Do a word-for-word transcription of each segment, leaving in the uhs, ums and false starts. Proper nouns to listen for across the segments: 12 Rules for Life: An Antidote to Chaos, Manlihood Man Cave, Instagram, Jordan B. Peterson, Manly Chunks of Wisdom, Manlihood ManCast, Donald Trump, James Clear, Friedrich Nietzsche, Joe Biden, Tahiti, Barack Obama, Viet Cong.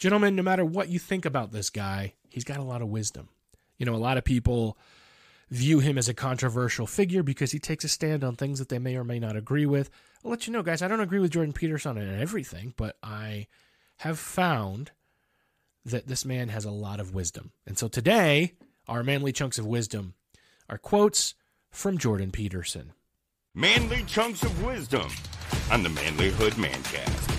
Gentlemen, no matter what you think about this guy, he's got a lot of wisdom. You know, a lot of people view him as a controversial figure because he takes a stand on things that they may or may not agree with. I'll let you know, guys, I don't agree with Jordan Peterson on everything, but I have found that this man has a lot of wisdom. And so today, our Manly Chunks of Wisdom are quotes from Jordan Peterson. Manly Chunks of Wisdom on the Manlihood ManCast.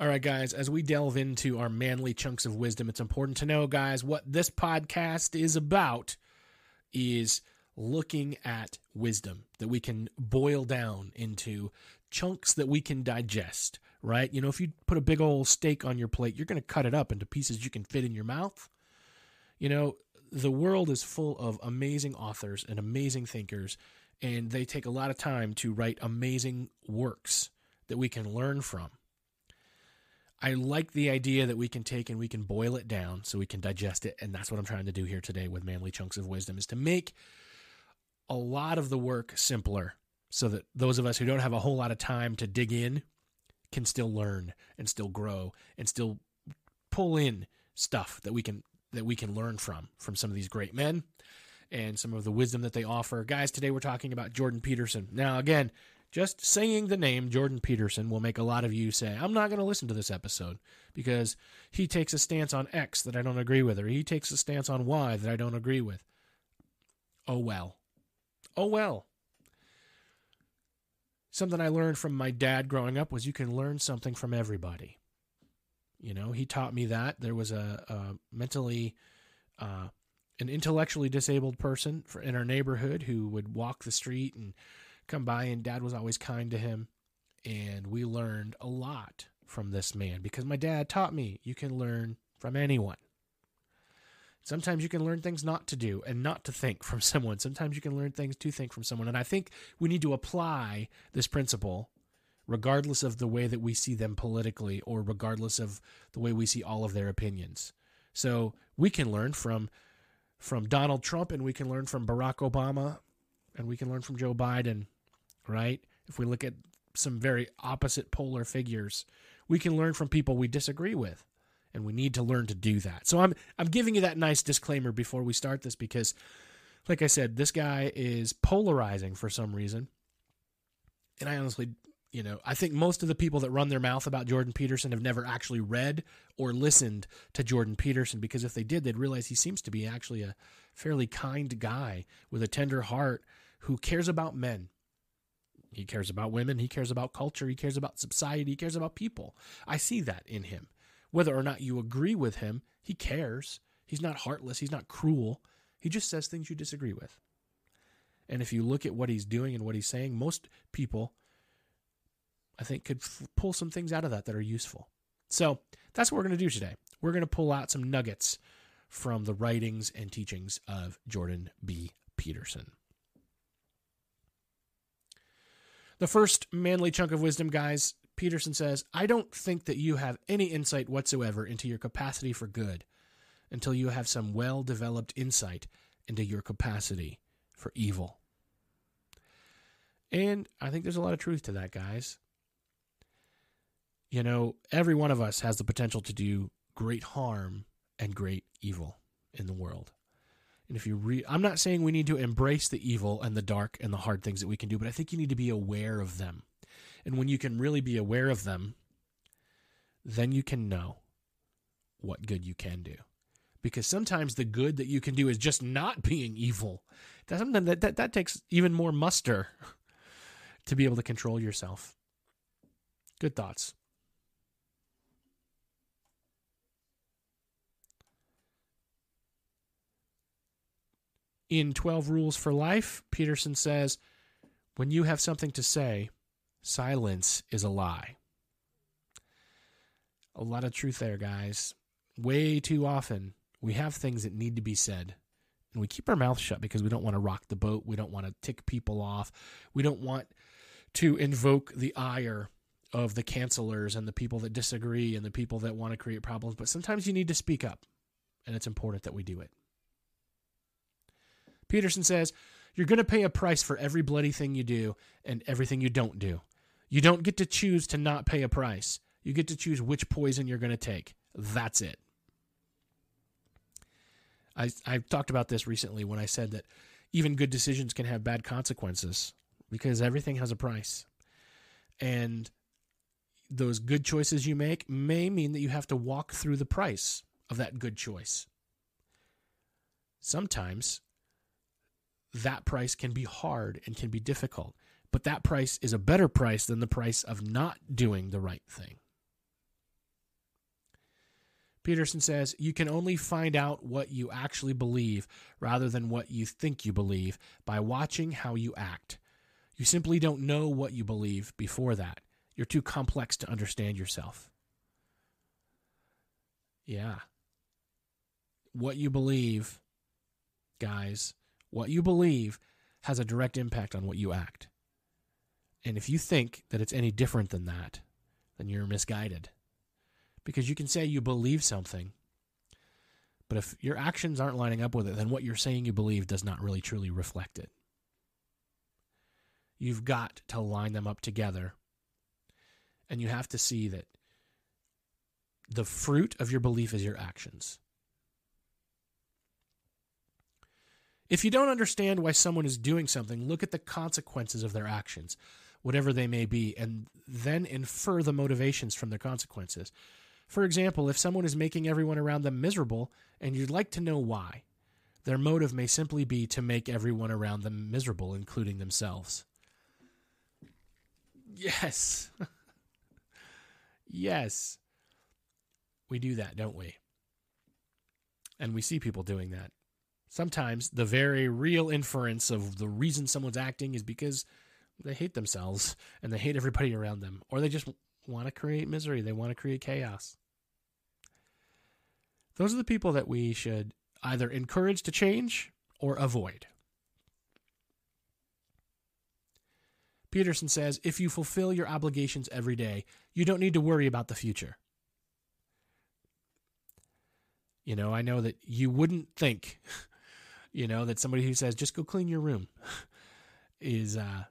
All right, guys, as we delve into our Manly Chunks of Wisdom, it's important to know, guys, what this podcast is about is looking at wisdom that we can boil down into chunks that we can digest, right? You know, if you put a big old steak on your plate, you're going to cut it up into pieces you can fit in your mouth. You know, the world is full of amazing authors and amazing thinkers, and they take a lot of time to write amazing works that we can learn from. I like the idea that we can take and we can boil it down so we can digest it, and that's what I'm trying to do here today with Manly Chunks of Wisdom, is to make a lot of the work simpler so that those of us who don't have a whole lot of time to dig in can still learn and still grow and still pull in stuff that we can that we can learn from, from some of these great men and some of the wisdom that they offer. Guys, today we're talking about Jordan Peterson. Now, again, just saying the name Jordan Peterson will make a lot of you say, I'm not going to listen to this episode because he takes a stance on X that I don't agree with, or he takes a stance on Y that I don't agree with. Oh, well. Oh, well. Something I learned from my dad growing up was you can learn something from everybody. You know, he taught me that. There was a, a mentally, uh, an intellectually disabled person for, in our neighborhood who would walk the street and come by, and Dad was always kind to him, and we learned a lot from this man because my dad taught me you can learn from anyone. Sometimes you can learn things not to do and not to think from someone. Sometimes you can learn things to think from someone, and I think we need to apply this principle regardless of the way that we see them politically or regardless of the way we see all of their opinions. So we can learn from from Donald Trump, and we can learn from Barack Obama, and we can learn from Joe Biden. Right? If we look at some very opposite polar figures, we can learn from people we disagree with, and we need to learn to do that. So I'm I'm giving you that nice disclaimer before we start this because, like I said, this guy is polarizing for some reason. And I honestly, you know, I think most of the people that run their mouth about Jordan Peterson have never actually read or listened to Jordan Peterson, because if they did, they'd realize he seems to be actually a fairly kind guy with a tender heart who cares about men. He cares about women. He cares about culture. He cares about society. He cares about people. I see that in him. Whether or not you agree with him, he cares. He's not heartless. He's not cruel. He just says things you disagree with. And if you look at what he's doing and what he's saying, most people, I think, could f- pull some things out of that that are useful. So that's what we're going to do today. We're going to pull out some nuggets from the writings and teachings of Jordan B. Peterson. The first Manly Chunk of Wisdom, guys, Peterson says, I don't think that you have any insight whatsoever into your capacity for good until you have some well-developed insight into your capacity for evil. And I think there's a lot of truth to that, guys. You know, every one of us has the potential to do great harm and great evil in the world. And if you re- I'm not saying we need to embrace the evil and the dark and the hard things that we can do, but I think you need to be aware of them. And when you can really be aware of them, then you can know what good you can do. Because sometimes the good that you can do is just not being evil. That's something that, that, that takes even more muster to be able to control yourself. Good thoughts. In twelve Rules for Life, Peterson says, when you have something to say, silence is a lie. A lot of truth there, guys. Way too often, we have things that need to be said, and we keep our mouth shut because we don't want to rock the boat. We don't want to tick people off. We don't want to invoke the ire of the cancelers and the people that disagree and the people that want to create problems. But sometimes you need to speak up, and it's important that we do it. Peterson says, you're going to pay a price for every bloody thing you do and everything you don't do. You don't get to choose to not pay a price. You get to choose which poison you're going to take. That's it. I I talked about this recently when I said that even good decisions can have bad consequences because everything has a price. And those good choices you make may mean that you have to walk through the price of that good choice. Sometimes that price can be hard and can be difficult, but that price is a better price than the price of not doing the right thing. Peterson says, you can only find out what you actually believe rather than what you think you believe by watching how you act. You simply don't know what you believe before that. You're too complex to understand yourself. Yeah. What you believe, guys, what you believe has a direct impact on what you act. And if you think that it's any different than that, then you're misguided. Because you can say you believe something, but if your actions aren't lining up with it, then what you're saying you believe does not really truly reflect it. You've got to line them up together. And you have to see that the fruit of your belief is your actions. If you don't understand why someone is doing something, look at the consequences of their actions, whatever they may be, and then infer the motivations from their consequences. For example, if someone is making everyone around them miserable and you'd like to know why, their motive may simply be to make everyone around them miserable, including themselves. Yes. Yes, we do that, don't we? And we see people doing that. Sometimes the very real inference of the reason someone's acting is because they hate themselves and they hate everybody around them, or they just want to create misery. They want to create chaos. Those are the people that we should either encourage to change or avoid. Peterson says, if you fulfill your obligations every day, you don't need to worry about the future. You know, I know that you wouldn't think, you know, that somebody who says, just go clean your room is, uh,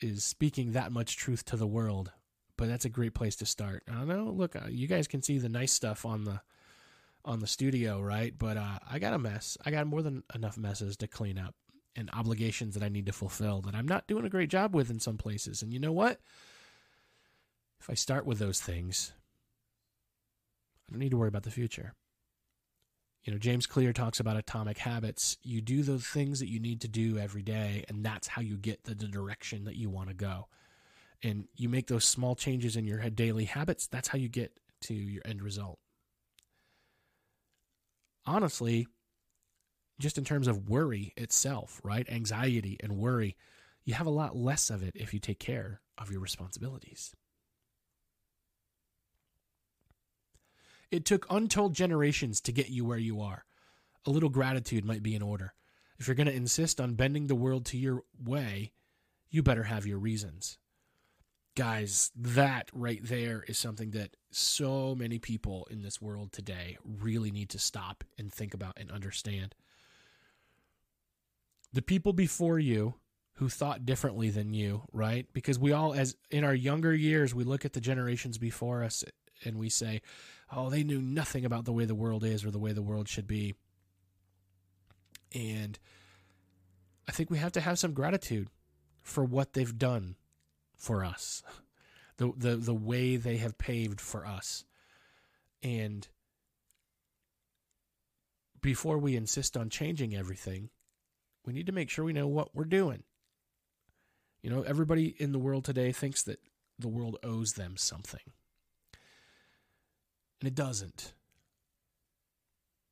is speaking that much truth to the world, but that's a great place to start. I don't know. Look, you guys can see the nice stuff on the, on the studio, right? But, uh, I got a mess. I got more than enough messes to clean up, and obligations that I need to fulfill that I'm not doing a great job with in some places. And you know what? If I start with those things, I don't need to worry about the future. You know, James Clear talks about atomic habits. You do those things that you need to do every day, and that's how you get the, the direction that you want to go. And you make those small changes in your daily habits. That's how you get to your end result. Honestly, just in terms of worry itself, right? Anxiety and worry, you have a lot less of it if you take care of your responsibilities. It took untold generations to get you where you are. A little gratitude might be in order. If you're going to insist on bending the world to your way, you better have your reasons. Guys, that right there is something that so many people in this world today really need to stop and think about and understand. The people before you who thought differently than you, right? Because we all, as in our younger years, we look at the generations before us and we say, oh, they knew nothing about the way the world is or the way the world should be. And I think we have to have some gratitude for what they've done for us, the the, the way they have paved for us. And before we insist on changing everything, we need to make sure we know what we're doing. You know, everybody in the world today thinks that the world owes them something. And it doesn't.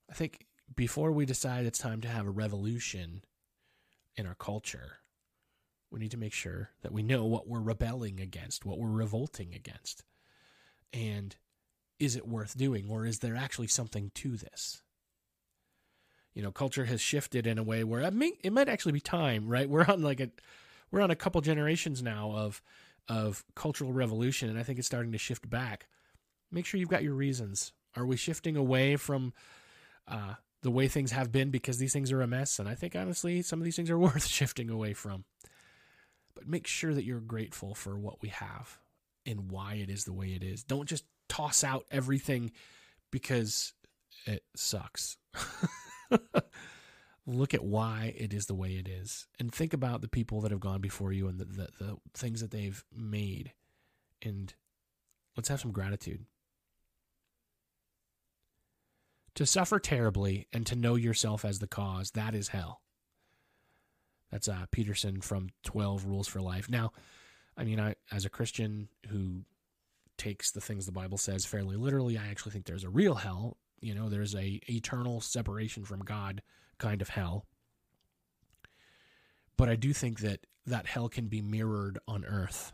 I think before we decide it's time to have a revolution in our culture, we need to make sure that we know what we're rebelling against, what we're revolting against. And is it worth doing, or is there actually something to this? you know, culture has shifted in a way where it, may, it might actually be time, right? We're on like a, we're on a couple generations now of, of cultural revolution. And I think it's starting to shift back. Make sure you've got your reasons. Are we shifting away from uh, the way things have been because these things are a mess? And I think honestly, some of these things are worth shifting away from, but make sure that you're grateful for what we have and why it is the way it is. Don't just toss out everything because it sucks. Look at why it is the way it is, and think about the people that have gone before you and the, the, the things that they've made, and let's have some gratitude. To suffer terribly and to know yourself as the cause, that is hell. That's uh, Peterson from twelve Rules for Life. Now, I mean, I as a Christian who takes the things the Bible says fairly literally, I actually think there's a real hell. You know, there's a eternal separation from God kind of hell. But I do think that that hell can be mirrored on earth.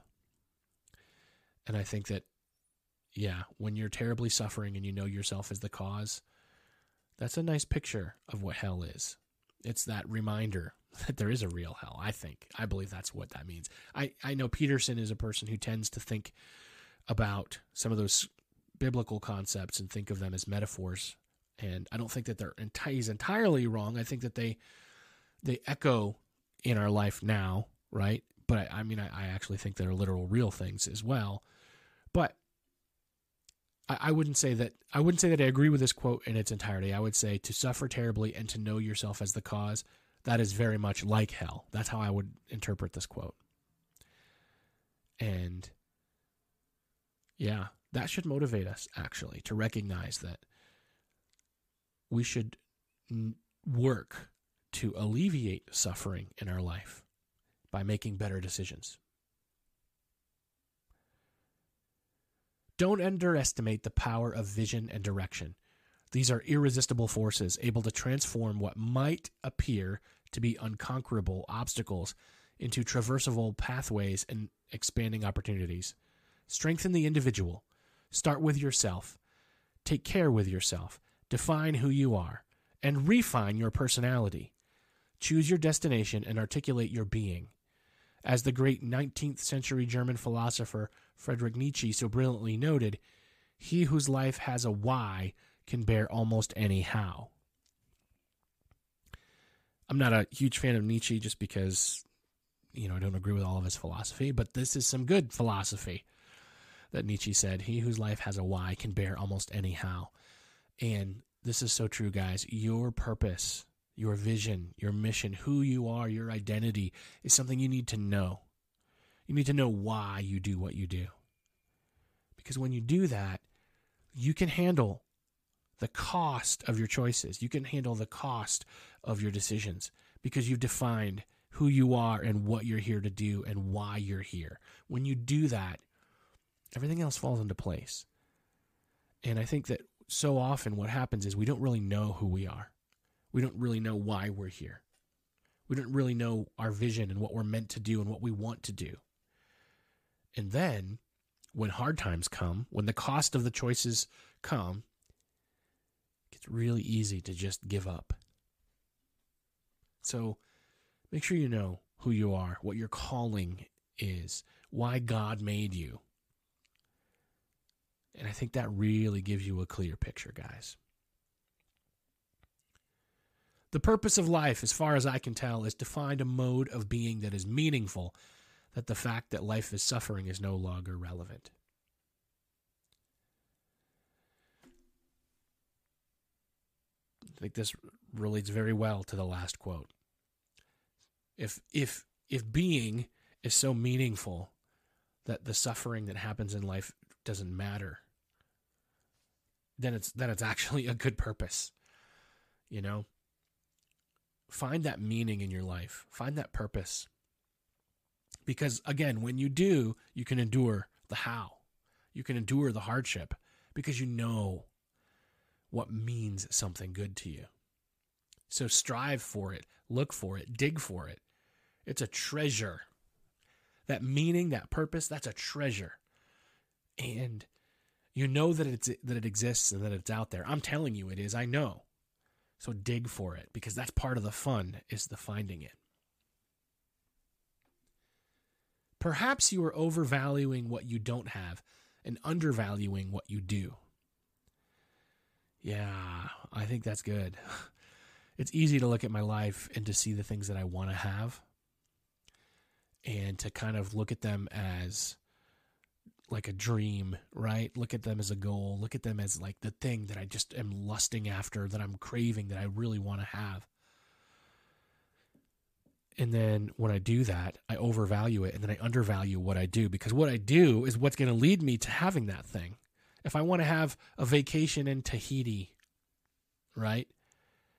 And I think that, yeah, when you're terribly suffering and you know yourself as the cause, that's a nice picture of what hell is. It's that reminder that there is a real hell, I think. I believe that's what that means. I, I know Peterson is a person who tends to think about some of those biblical concepts and think of them as metaphors. And I don't think that they're enti- he's entirely wrong. I think that they they echo in our life now, right? But I, I mean, I, I actually think they're literal, real things as well. But I, I wouldn't say that I wouldn't say that I agree with this quote in its entirety. I would say to suffer terribly and to know yourself as the cause, that is very much like hell. That's how I would interpret this quote. And yeah. That should motivate us, actually, to recognize that we should n- work to alleviate suffering in our life by making better decisions. Don't underestimate the power of vision and direction. These are irresistible forces able to transform what might appear to be unconquerable obstacles into traversable pathways and expanding opportunities. Strengthen the individual. Start with yourself, take care with yourself, define who you are, and refine your personality. Choose your destination and articulate your being. As the great nineteenth century German philosopher Friedrich Nietzsche so brilliantly noted, he whose life has a why can bear almost any how. I'm not a huge fan of Nietzsche just because, you know, I don't agree with all of his philosophy, but this is some good philosophy that Nietzsche said. He whose life has a why can bear almost any how. And this is so true, guys. Your purpose, your vision, your mission, who you are, your identity is something you need to know. You need to know why you do what you do. Because when you do that, you can handle the cost of your choices. You can handle the cost of your decisions because you've defined who you are and what you're here to do and why you're here. When you do that, everything else falls into place. And I think that so often what happens is we don't really know who we are. We don't really know why we're here. We don't really know our vision and what we're meant to do and what we want to do. And then when hard times come, when the cost of the choices come, it's really easy to just give up. So make sure you know who you are, what your calling is, why God made you. And I think that really gives you a clear picture, guys. The purpose of life, as far as I can tell, is to find a mode of being that is meaningful, that the fact that life is suffering is no longer relevant. I think this relates very well to the last quote. If if if being is so meaningful that the suffering that happens in life doesn't matter, then it's then it's actually a good purpose. You know, find that meaning in your life, find that purpose, because again, when you do, you can endure the how, you can endure the hardship, because you know what means something good to you. So strive for it, look for it, dig for it. It's a treasure. That meaning, that purpose, that's a treasure. And you know that it's that it exists and that it's out there. I'm telling you it is. I know. So dig for it, because that's part of the fun, is the finding it. Perhaps you are overvaluing what you don't have and undervaluing what you do. Yeah, I think that's good. It's easy to look at my life and to see the things that I want to have and to kind of look at them as like a dream, right? Look at them as a goal. Look at them as like the thing that I just am lusting after, that I'm craving, that I really want to have. And then when I do that, I overvalue it, and then I undervalue what I do, because what I do is what's going to lead me to having that thing. If I want to have a vacation in Tahiti, right?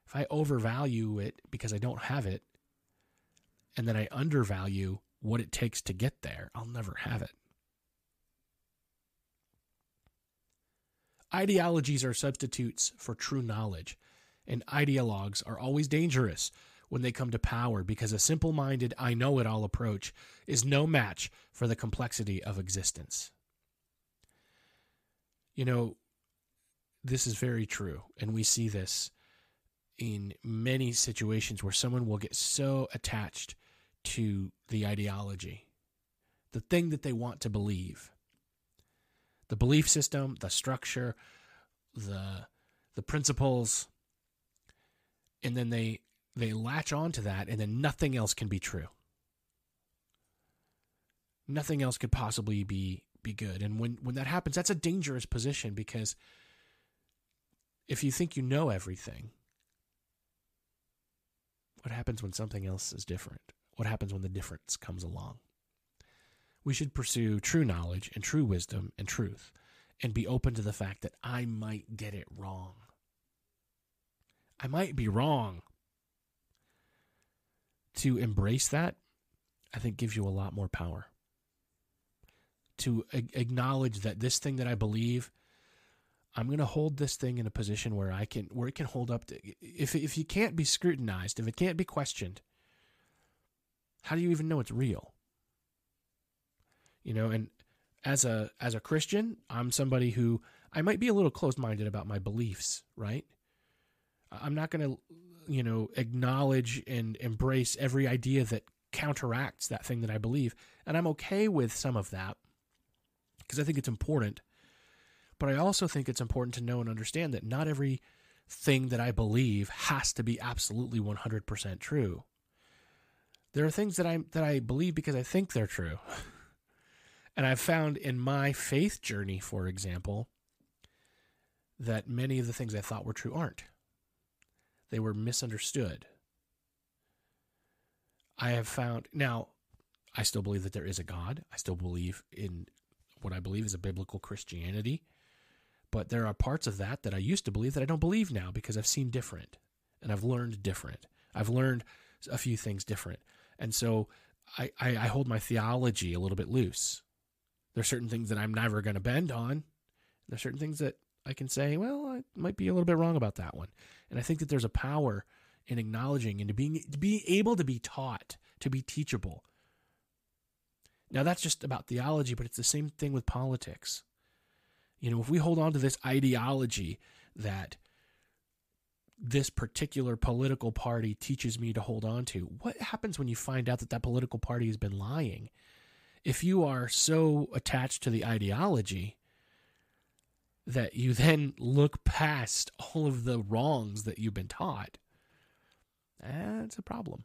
If I overvalue it because I don't have it, and then I undervalue what it takes to get there, I'll never have it. Ideologies are substitutes for true knowledge, and ideologues are always dangerous when they come to power, because a simple-minded, I-know-it-all approach is no match for the complexity of existence. You know, this is very true, and we see this in many situations where someone will get so attached to the ideology, the thing that they want to believe, the belief system, the structure, the the principles, and then they... They latch on to that, and then nothing else can be true. Nothing else could possibly be be good. And when, when that happens, that's a dangerous position, because if you think you know everything, what happens when something else is different? What happens when the difference comes along? We should pursue true knowledge and true wisdom and truth, and be open to the fact that I might get it wrong. I might be wrong. To embrace that, I think, gives you a lot more power. To a- acknowledge that this thing that I believe, I'm going to hold this thing in a position where I can, where it can hold up. To, if if you can't be scrutinized, if it can't be questioned, how do you even know it's real? You know, and as a as a Christian, I'm somebody who I might be a little closed-minded about my beliefs, right? I'm not going to, you know, acknowledge and embrace every idea that counteracts that thing that I believe. And I'm okay with some of that, because I think it's important. But I also think it's important to know and understand that not every thing that I believe has to be absolutely one hundred percent true. There are things that I that I believe because I think they're true. And I've found in my faith journey, for example, that many of the things I thought were true aren't. They were misunderstood. I have found, now, I still believe that there is a God. I still believe in what I believe is a biblical Christianity. But there are parts of that that I used to believe that I don't believe now, because I've seen different and I've learned different. I've learned a few things different. And so I, I, I hold my theology a little bit loose. There are certain things that I'm never going to bend on. There are certain things that I can say, well, I might be a little bit wrong about that one. And I think that there's a power in acknowledging and to being to be able to be taught, to be teachable. Now, that's just about theology, but it's the same thing with politics. You know, if we hold on to this ideology that this particular political party teaches me to hold on to, what happens when you find out that that political party has been lying? If you are so attached to the ideology that you then look past all of the wrongs that you've been taught, that's a problem.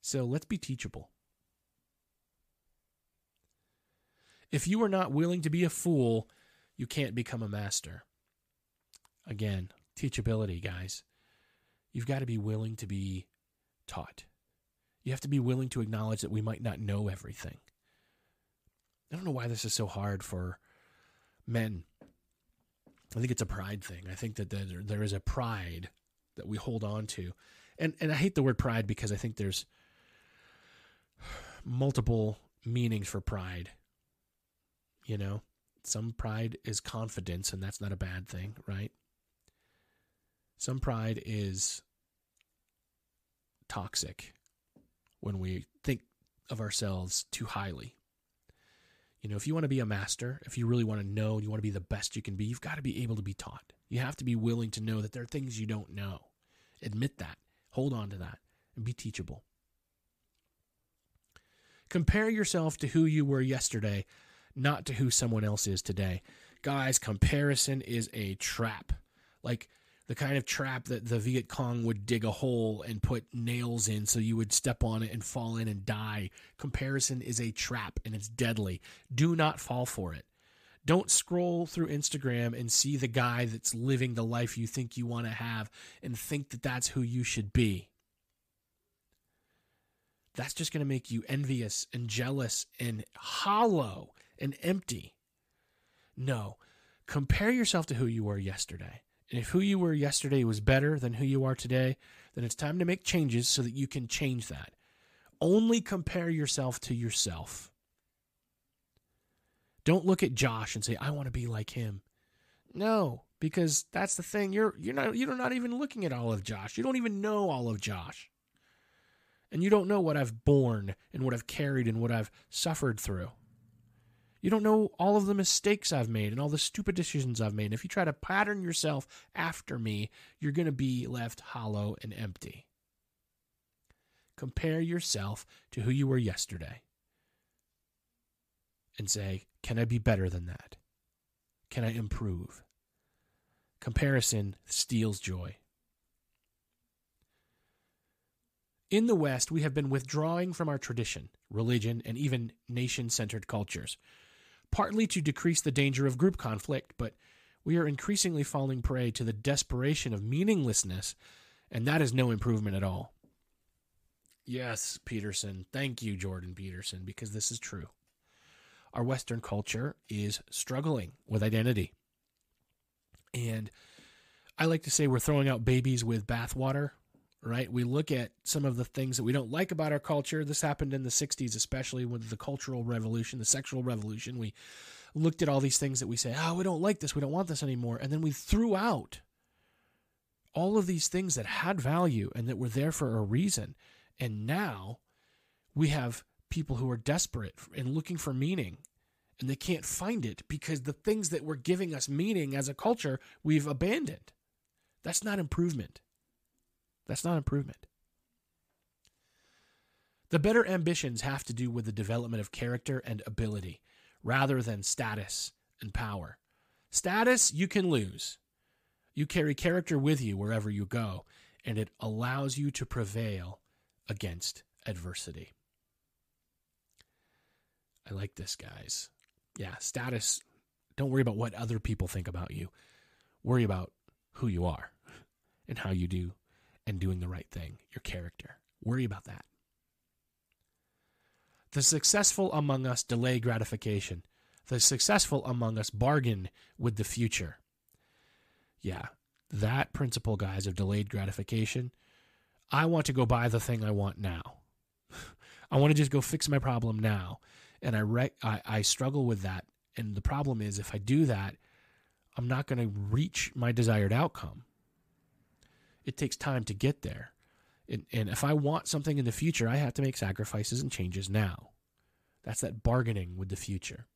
So let's be teachable. If you are not willing to be a fool, you can't become a master. Again, teachability, guys. You've got to be willing to be taught. You have to be willing to acknowledge that we might not know everything. I don't know why this is so hard for men. I think it's a pride thing. I think that there, there is a pride that we hold on to. And and I hate the word pride, because I think there's multiple meanings for pride. You know, some pride is confidence, and that's not a bad thing, right? Some pride is toxic when we think of ourselves too highly. You know, if you want to be a master, if you really want to know and you want to be the best you can be, you've got to be able to be taught. You have to be willing to know that there are things you don't know. Admit that. Hold on to that and be teachable. Compare yourself to who you were yesterday, not to who someone else is today. Guys, comparison is a trap. Like the kind of trap that the Viet Cong would dig a hole and put nails in so you would step on it and fall in and die. Comparison is a trap and it's deadly. Do not fall for it. Don't scroll through Instagram and see the guy that's living the life you think you want to have and think that that's who you should be. That's just going to make you envious and jealous and hollow and empty. No, compare yourself to who you were yesterday. And if who you were yesterday was better than who you are today, then it's time to make changes so that you can change that. Only compare yourself to yourself. Don't look at Josh and say, I want to be like him. No, because that's the thing. You're you're not you're not even looking at all of Josh. You don't even know all of Josh. And you don't know what I've borne and what I've carried and what I've suffered through. You don't know all of the mistakes I've made and all the stupid decisions I've made. And if you try to pattern yourself after me, you're going to be left hollow and empty. Compare yourself to who you were yesterday and say, can I be better than that? Can I improve? Comparison steals joy. In the West, we have been withdrawing from our tradition, religion, and even nation-centered cultures, partly to decrease the danger of group conflict, but we are increasingly falling prey to the desperation of meaninglessness, and that is no improvement at all. Yes, Peterson. Thank you, Jordan Peterson, because this is true. Our Western culture is struggling with identity. And I like to say we're throwing out babies with bathwater. Right? We look at some of the things that we don't like about our culture. This happened in the sixties, especially with the Cultural Revolution, the Sexual Revolution. We looked at all these things that we say, oh, we don't like this. We don't want this anymore. And then we threw out all of these things that had value and that were there for a reason. And now we have people who are desperate and looking for meaning, and they can't find it because the things that were giving us meaning as a culture, we've abandoned. That's not improvement. That's not improvement. The better ambitions have to do with the development of character and ability rather than status and power. Status you can lose. You carry character with you wherever you go, and it allows you to prevail against adversity. I like this, guys. Yeah, status. Don't worry about what other people think about you. Worry about who you are and how you do. And doing the right thing, your character. Worry about that. The successful among us delay gratification. The successful among us bargain with the future. Yeah, that principle, guys, of delayed gratification. I want to go buy the thing I want now. I want to just go fix my problem now. And I, re- I, I struggle with that. And the problem is, if I do that, I'm not going to reach my desired outcome. It takes time to get there. And, and if I want something in the future, I have to make sacrifices and changes now. That's that bargaining with the future.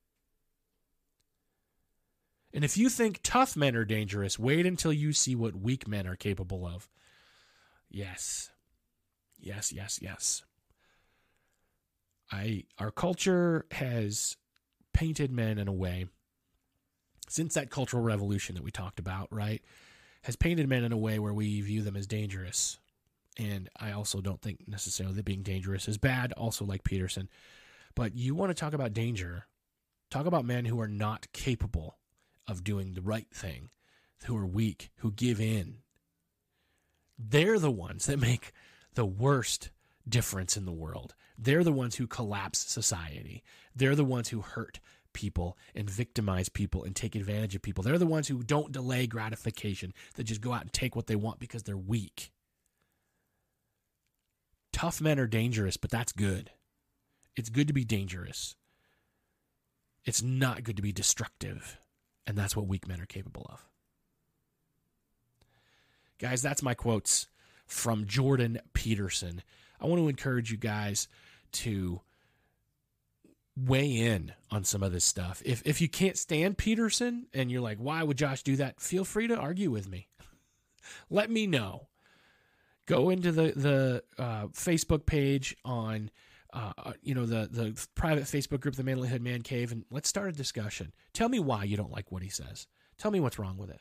And if you think tough men are dangerous, wait until you see what weak men are capable of. Yes. Yes, yes, yes. I, our culture has painted men in a way, since that Cultural Revolution that we talked about, right? Has painted men in a way where we view them as dangerous. And I also don't think necessarily that being dangerous is bad, also like Peterson. But you want to talk about danger, talk about men who are not capable of doing the right thing, who are weak, who give in. They're the ones that make the worst difference in the world. They're the ones who collapse society. They're the ones who hurt people and victimize people and take advantage of people. They're the ones who don't delay gratification, that just go out and take what they want because they're weak. Tough men are dangerous, but that's good. It's good to be dangerous. It's not good to be destructive, and that's what weak men are capable of. Guys, that's my quotes from Jordan Peterson. I want to encourage you guys to weigh in on some of this stuff. If if you can't stand Peterson and you're like, why would Josh do that? Feel free to argue with me. Let me know. go into the the uh, Facebook page on uh, you know the the private Facebook group, the Manlihood Man Cave, and let's start a discussion. Tell me why you don't like what he says. Tell me what's wrong with it.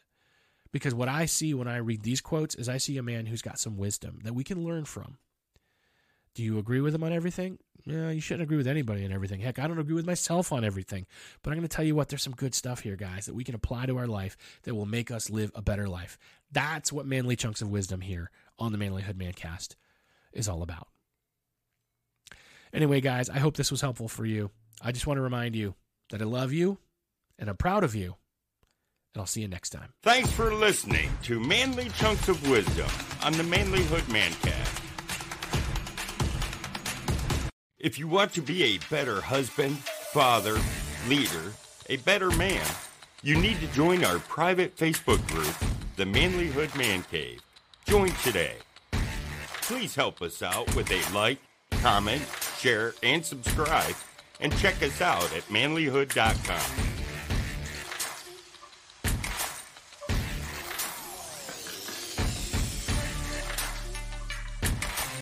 Because what I see when I read these quotes is I see a man who's got some wisdom that we can learn from. Do you agree with him on everything? Yeah, you shouldn't agree with anybody on everything. Heck, I don't agree with myself on everything. But I'm going to tell you what, there's some good stuff here, guys, that we can apply to our life that will make us live a better life. That's what Manly Chunks of Wisdom here on the Manlihood ManCast is all about. Anyway, guys, I hope this was helpful for you. I just want to remind you that I love you and I'm proud of you. And I'll see you next time. Thanks for listening to Manly Chunks of Wisdom on the Manlihood ManCast. If you want to be a better husband, father, leader, a better man, you need to join our private Facebook group, the Manlihood Man Cave. Join today. Please help us out with a like, comment, share, and subscribe. And check us out at manlihood dot com.